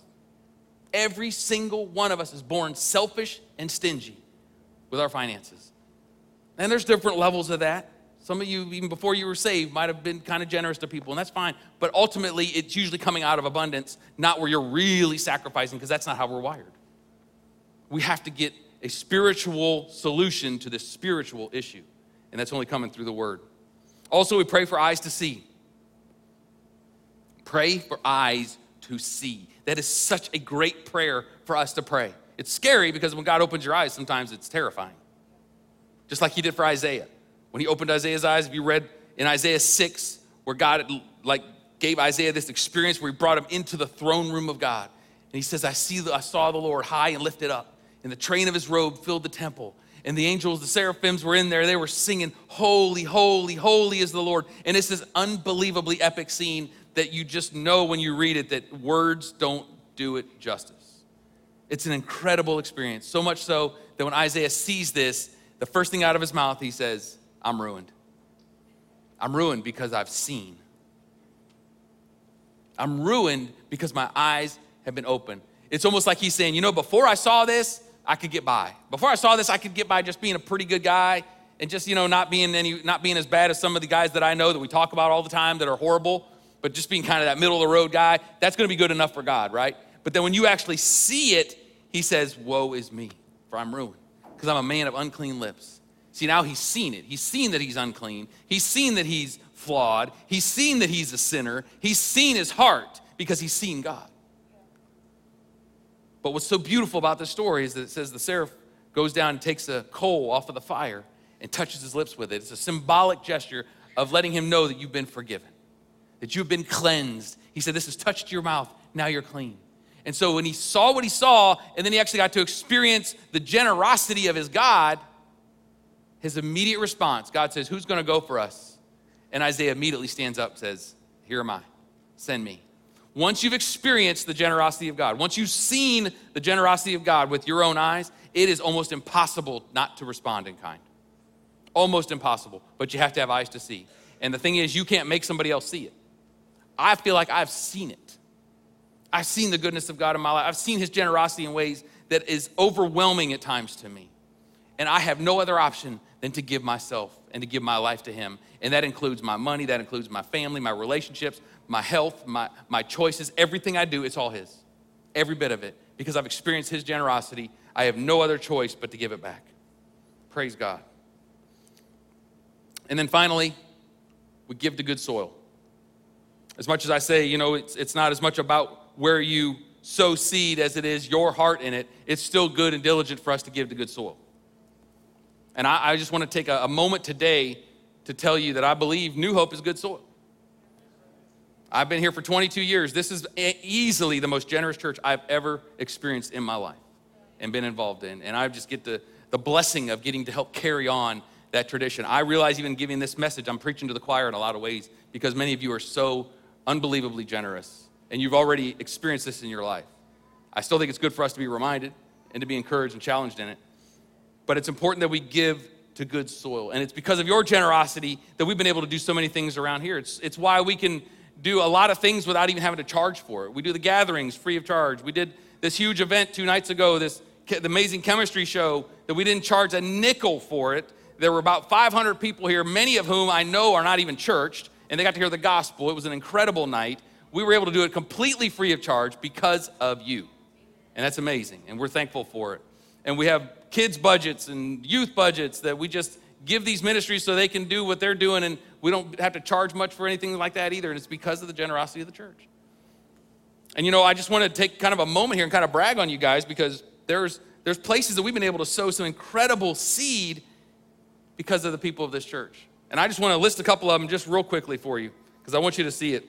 Every single one of us is born selfish and stingy with our finances. And there's different levels of that. Some of you, even before you were saved, might have been kind of generous to people, and that's fine. But ultimately, it's usually coming out of abundance, not where you're really sacrificing, because that's not how we're wired. We have to get a spiritual solution to this spiritual issue, and that's only coming through the word. Also, we pray for eyes to see. Pray for eyes to see. That is such a great prayer for us to pray. It's scary, because when God opens your eyes, sometimes it's terrifying, just like he did for Isaiah. When he opened Isaiah's eyes, if you read in Isaiah 6, where God gave Isaiah this experience where he brought him into the throne room of God. And he says, I saw the Lord high and lifted up, and the train of his robe filled the temple. And the angels, the seraphims were in there. They were singing, holy, holy, holy is the Lord. And it's this unbelievably epic scene that you just know when you read it that words don't do it justice. It's an incredible experience, so much so that when Isaiah sees this, the first thing out of his mouth, he says, I'm ruined. I'm ruined because I've seen. I'm ruined because my eyes have been opened. It's almost like he's saying, you know, before I saw this, I could get by. Before I saw this, I could get by just being a pretty good guy and just, you know, not being as bad as some of the guys that I know that we talk about all the time that are horrible, but just being kind of that middle of the road guy, that's gonna be good enough for God, right? But then when you actually see it, he says, woe is me, for I'm ruined, because I'm a man of unclean lips. See, now he's seen it. He's seen that he's unclean. He's seen that he's flawed. He's seen that he's a sinner. He's seen his heart because he's seen God. But what's so beautiful about this story is that it says the seraph goes down and takes a coal off of the fire and touches his lips with it. It's a symbolic gesture of letting him know that you've been forgiven, that you've been cleansed. He said, this has touched your mouth, now you're clean. And so when he saw what he saw, and then he actually got to experience the generosity of his God, his immediate response, God says, who's gonna go for us? And Isaiah immediately stands up and says, here am I, send me. Once you've experienced the generosity of God, once you've seen the generosity of God with your own eyes, it is almost impossible not to respond in kind. Almost impossible, but you have to have eyes to see. And the thing is, you can't make somebody else see it. I feel like I've seen it. I've seen the goodness of God in my life. I've seen his generosity in ways that is overwhelming at times to me. And I have no other option than to give myself and to give my life to him. And that includes my money, that includes my family, my relationships, my health, my choices, everything I do, it's all his, every bit of it. Because I've experienced his generosity, I have no other choice but to give it back. Praise God. And then finally, we give to good soil. As much as I say, you know, it's not as much about where you sow seed as it is your heart in it, it's still good and diligent for us to give to good soil. And I just wanna take a moment today to tell you that I believe New Hope is good soil. I've been here for 22 years. This is easily the most generous church I've ever experienced in my life and been involved in. And I just get the blessing of getting to help carry on that tradition. I realize even giving this message, I'm preaching to the choir in a lot of ways because many of you are so unbelievably generous and you've already experienced this in your life. I still think it's good for us to be reminded and to be encouraged and challenged in it. But it's important that we give to good soil. And it's because of your generosity that we've been able to do so many things around here. It's why we can do a lot of things without even having to charge for it. We do the gatherings free of charge. We did this huge event 2 nights ago, the amazing chemistry show that we didn't charge a nickel for it. There were about 500 people here, many of whom I know are not even churched, and they got to hear the gospel. It was an incredible night. We were able to do it completely free of charge because of you. And that's amazing, and we're thankful for it. And we have kids' budgets and youth budgets that we just give these ministries so they can do what they're doing, and we don't have to charge much for anything like that either, and it's because of the generosity of the church. And you know, I just want to take kind of a moment here and kind of brag on you guys because there's places that we've been able to sow some incredible seed because of the people of this church. And I just want to list a couple of them just real quickly for you because I want you to see it.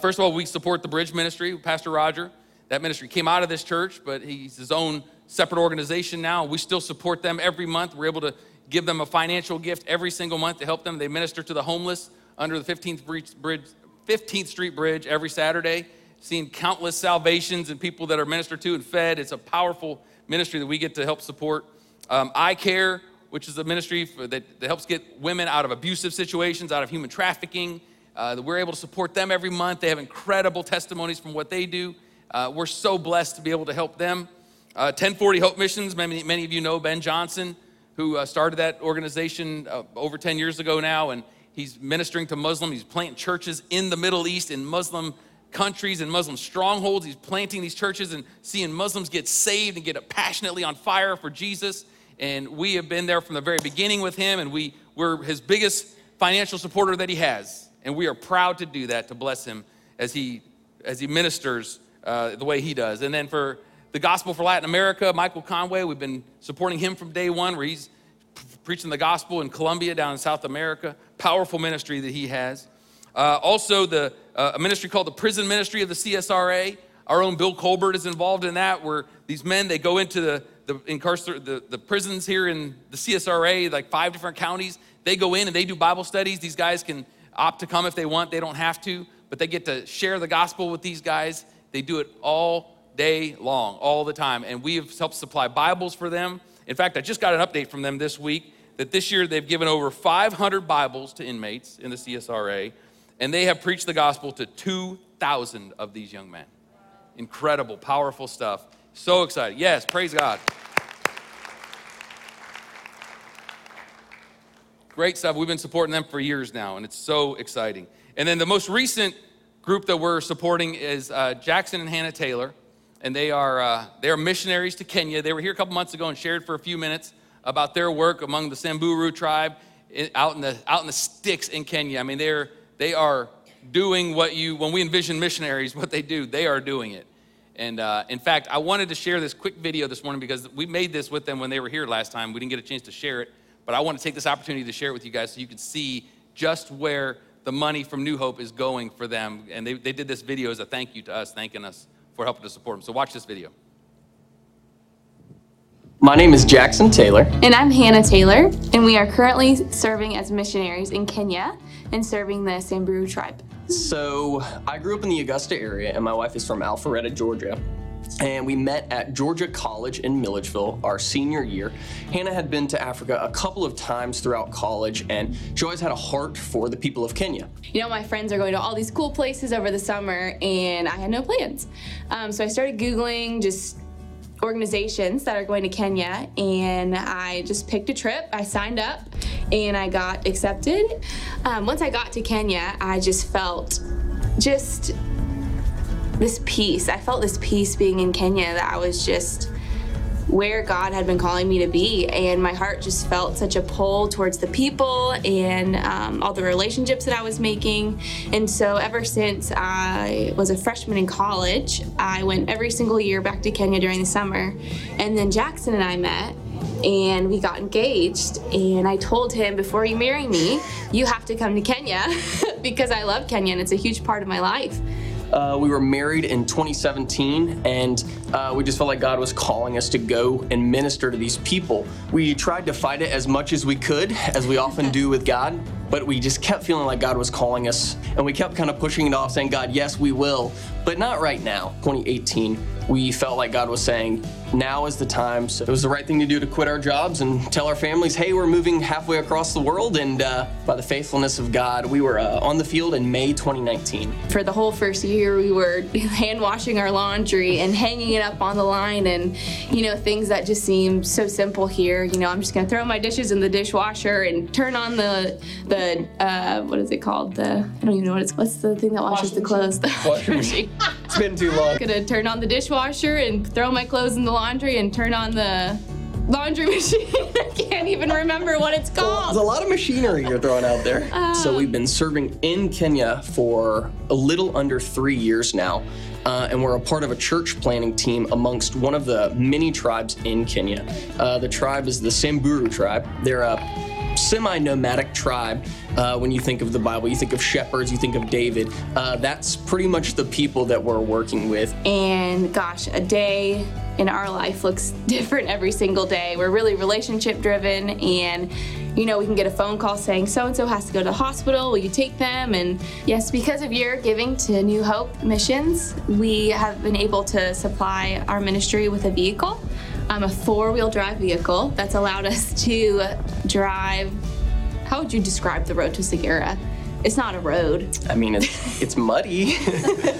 First of all, we support the Bridge Ministry, Pastor Roger. That ministry came out of this church, but he's his own separate organization now. We still support them every month. We're able to give them a financial gift every single month to help them. They minister to the homeless under the 15th Street Bridge every Saturday, seeing countless salvations and people that are ministered to and fed. It's a powerful ministry that we get to help support. I Care, which is a ministry that helps get women out of abusive situations, out of human trafficking. We're able to support them every month. They have incredible testimonies from what they do. We're so blessed to be able to help them. 1040 Hope Missions, many of you know Ben Johnson, who started that organization over 10 years ago now, and he's ministering to Muslims. He's planting churches in the Middle East, in Muslim countries and Muslim strongholds. He's planting these churches and seeing Muslims get saved and get passionately on fire for Jesus. And we have been there from the very beginning with him, and we're his biggest financial supporter that he has. And we are proud to do that, to bless him as he ministers the way he does. And then for the Gospel for Latin America, Michael Conway, we've been supporting him from day one where he's preaching the gospel in Colombia down in South America, powerful ministry that he has. Also, a ministry called the Prison Ministry of the CSRA. Our own Bill Colbert is involved in that, where these men, they go into the prisons here in the CSRA, like 5 different counties. They go in and they do Bible studies. These guys can opt to come if they want. They don't have to, but they get to share the gospel with these guys. They do it all day long, all the time. And we have helped supply Bibles for them. In fact, I just got an update from them this week that this year they've given over 500 Bibles to inmates in the CSRA, and they have preached the gospel to 2,000 of these young men. Incredible, powerful stuff. So excited. Yes, praise God. Great stuff. We've been supporting them for years now, and it's so exciting. And then the most recent group that we're supporting is Jackson and Hannah Taylor, and they are missionaries to Kenya. They were here a couple months ago and shared for a few minutes about their work among the Samburu tribe out in the sticks in Kenya. I mean, they are doing when we envision missionaries, what they do, they are doing it. And in fact, I wanted to share this quick video this morning because we made this with them when they were here last time. We didn't get a chance to share it, but I want to take this opportunity to share it with you guys so you can see just where the money from New Hope is going for them. And they did this video as a thank you to us, thanking us for helping to support them. So watch this video. My name is Jackson Taylor. And I'm Hannah Taylor. And we are currently serving as missionaries in Kenya and serving the Samburu tribe. So I grew up in the Augusta area, and my wife is from Alpharetta, Georgia. And we met at Georgia College in Milledgeville our senior year. Hannah had been to Africa a couple of times throughout college, and she always had a heart for the people of Kenya. You know, my friends are going to all these cool places over the summer, and I had no plans. So I started Googling just organizations that are going to Kenya, and I just picked a trip. I signed up, and I got accepted. Once I got to Kenya, I just felt this peace. I felt this peace being in Kenya, that I was just where God had been calling me to be. And my heart just felt such a pull towards the people and all the relationships that I was making. And so ever since I was a freshman in college, I went every single year back to Kenya during the summer. And then Jackson and I met, and we got engaged, and I told him, before you marry me, you have to come to Kenya because I love Kenya and it's a huge part of my life. We were married in 2017, and we just felt like God was calling us to go and minister to these people. We tried to fight it as much as we could, as we often do with God, but we just kept feeling like God was calling us, and we kept kind of pushing it off, saying, God, yes, we will, but not right now. 2018, we felt like God was saying, now is the time. So it was the right thing to do to quit our jobs and tell our families, hey, we're moving halfway across the world. And by the faithfulness of God, we were on the field in May 2019. For the whole first year, we were hand washing our laundry and hanging it up on the line, and things that just seemed so simple here. I'm just gonna throw my dishes in the dishwasher and turn on the what is it called? I don't even know what's the thing that washes the clothes? The washing machine. It's been too long. I'm gonna turn on the dishwasher and throw my clothes in the laundry and turn on the laundry machine. I can't even remember what it's called. Well, there's a lot of machinery you're throwing out there. So we've been serving in Kenya for a little under 3 years now. And we're a part of a church planting team amongst one of the many tribes in Kenya. The tribe is the Samburu tribe. They're a semi-nomadic tribe. When you think of the Bible, you think of shepherds, you think of David. That's pretty much the people that we're working with. And gosh, a day in our life looks different every single day. We're really relationship driven, and we can get a phone call saying so-and-so has to go to the hospital, will you take them? And yes, because of your giving to New Hope Missions, we have been able to supply our ministry with a vehicle, a four-wheel drive vehicle that's allowed us to drive. How would you describe the road to Segura? It's not a road. I mean, it's muddy.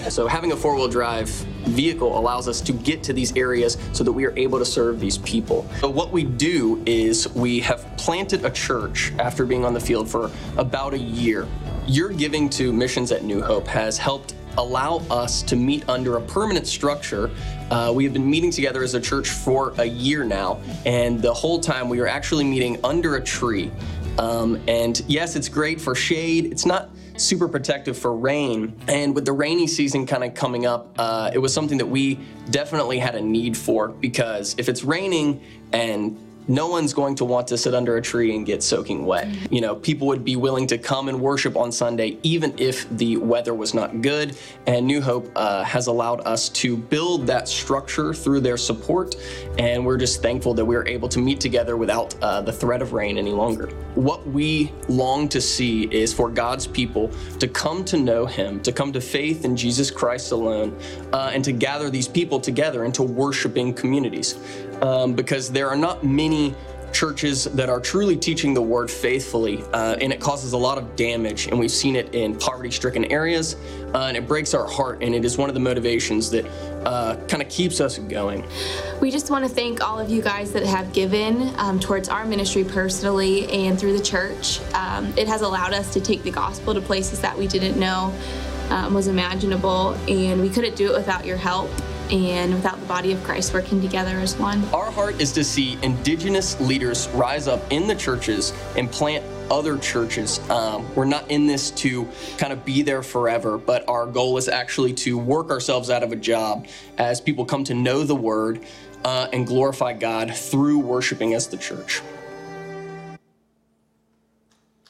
So having a four-wheel drive vehicle allows us to get to these areas so that we are able to serve these people. So what we do is we have planted a church after being on the field for about a year. Your giving to missions at New Hope has helped allow us to meet under a permanent structure. We have been meeting together as a church for a year now, and the whole time we were actually meeting under a tree. And yes, it's great for shade. It's not super protective for rain. And with the rainy season kind of coming up, it was something that we definitely had a need for, because if it's raining and no one's going to want to sit under a tree and get soaking wet. You know, people would be willing to come and worship on Sunday, even if the weather was not good. And New Hope has allowed us to build that structure through their support. And we're just thankful that we were able to meet together without the threat of rain any longer. What we long to see is for God's people to come to know Him, to come to faith in Jesus Christ alone, and to gather these people together into worshiping communities. Because there are not many churches that are truly teaching the word faithfully, and it causes a lot of damage, and we've seen it in poverty-stricken areas, and it breaks our heart, and it is one of the motivations that kind of keeps us going. We just want to thank all of you guys that have given towards our ministry personally and through the church. It has allowed us to take the gospel to places that we didn't know was imaginable, and we couldn't do it without your help and without the body of Christ working together as one. Our heart is to see indigenous leaders rise up in the churches and plant other churches. We're not in this to kind of be there forever, but our goal is actually to work ourselves out of a job as people come to know the word and glorify God through worshiping as the church.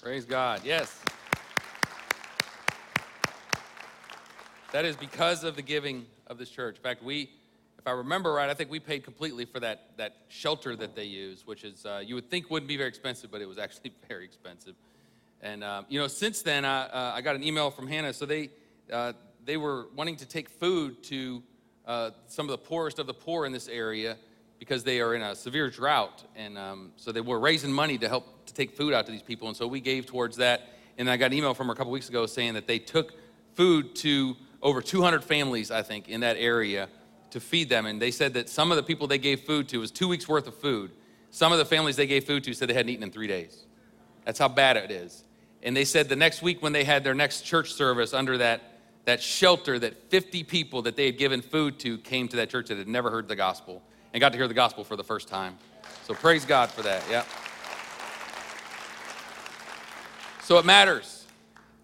Praise God, yes. That is because of the giving of this church. In fact, we, if I remember right, I think we paid completely for that shelter that they use, which is, you would think wouldn't be very expensive, but it was actually very expensive. And, you know, since then, I got an email from Hannah. So they were wanting to take food to some of the poorest of the poor in this area because they are in a severe drought. And so they were raising money to help to take food out to these people. And so we gave towards that. And I got an email from her a couple weeks ago saying that they took food to over 200 families, I think, in that area to feed them. And they said that some of the people they gave food to was 2 weeks worth of food. Some of the families they gave food to said they hadn't eaten in 3 days. That's how bad it is. And they said the next week when they had their next church service under that shelter, that 50 people that they had given food to came to that church that had never heard the gospel and got to hear the gospel for the first time. So praise God for that, yeah. So it matters.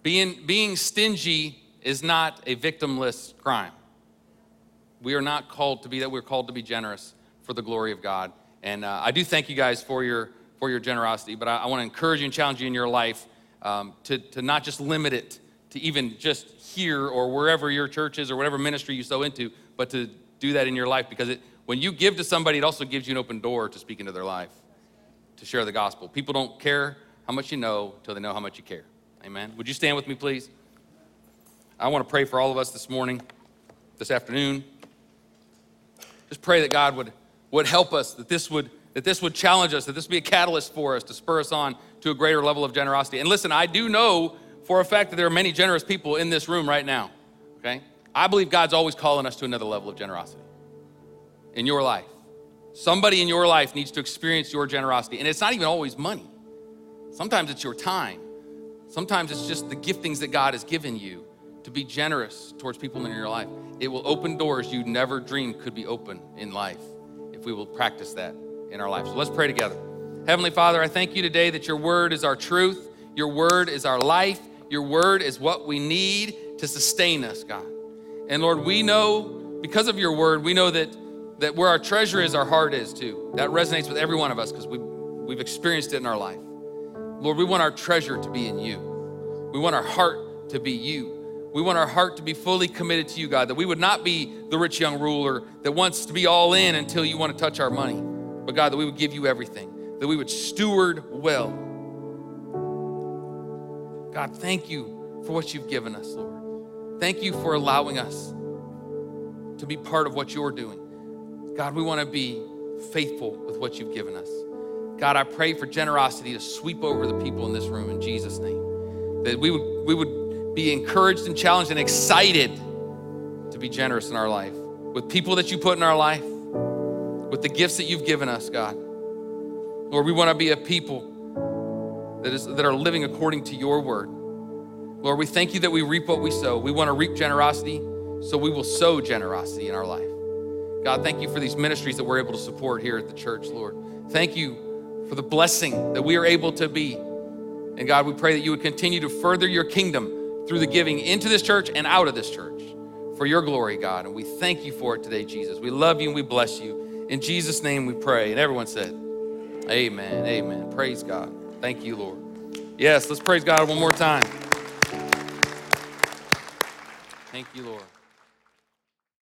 Being stingy is not a victimless crime. We are not called to be that. We're called to be generous for the glory of God. And I do thank you guys for your generosity, but I want to encourage you and challenge you in your life to not just limit it to even just here or wherever your church is or whatever ministry you sow into, but to do that in your life, because when you give to somebody, it also gives you an open door to speak into their life, to share the gospel. People don't care how much you know till they know how much you care. Amen. Would you stand with me, please? I want to pray for all of us this morning, this afternoon. Just pray that God would help us, that this would challenge us, that this would be a catalyst for us to spur us on to a greater level of generosity. And listen, I do know for a fact that there are many generous people in this room right now, okay? I believe God's always calling us to another level of generosity in your life. Somebody in your life needs to experience your generosity. And it's not even always money. Sometimes it's your time. Sometimes it's just the giftings that God has given you to be generous towards people in your life. It will open doors you never dreamed could be open in life if we will practice that in our life. So let's pray together. Heavenly Father, I thank you today that your word is our truth, your word is our life, your word is what we need to sustain us, God. And Lord, we know, because of your word, we know that where our treasure is, our heart is too. That resonates with every one of us because we've experienced it in our life. Lord, we want our treasure to be in you. We want our heart to be you. We want our heart to be fully committed to you, God, that we would not be the rich young ruler that wants to be all in until you want to touch our money. But God, that we would give you everything, that we would steward well. God, thank you for what you've given us, Lord. Thank you for allowing us to be part of what you're doing. God, we want to be faithful with what you've given us. God, I pray for generosity to sweep over the people in this room in Jesus' name, that we would be encouraged and challenged and excited to be generous in our life with people that you put in our life, with the gifts that you've given us, God. Lord, we want to be a people that are living according to your word. Lord, we thank you that we reap what we sow. We want to reap generosity, so we will sow generosity in our life. God, thank you for these ministries that we're able to support here at the church, Lord. Thank you for the blessing that we are able to be. And God, we pray that you would continue to further your kingdom through the giving into this church and out of this church for your glory, God. And we thank you for it today, Jesus. We love you and we bless you. In Jesus' name we pray. And everyone said, Amen. Amen. Praise God. Thank you, Lord. Yes, let's praise God one more time. Thank you, Lord.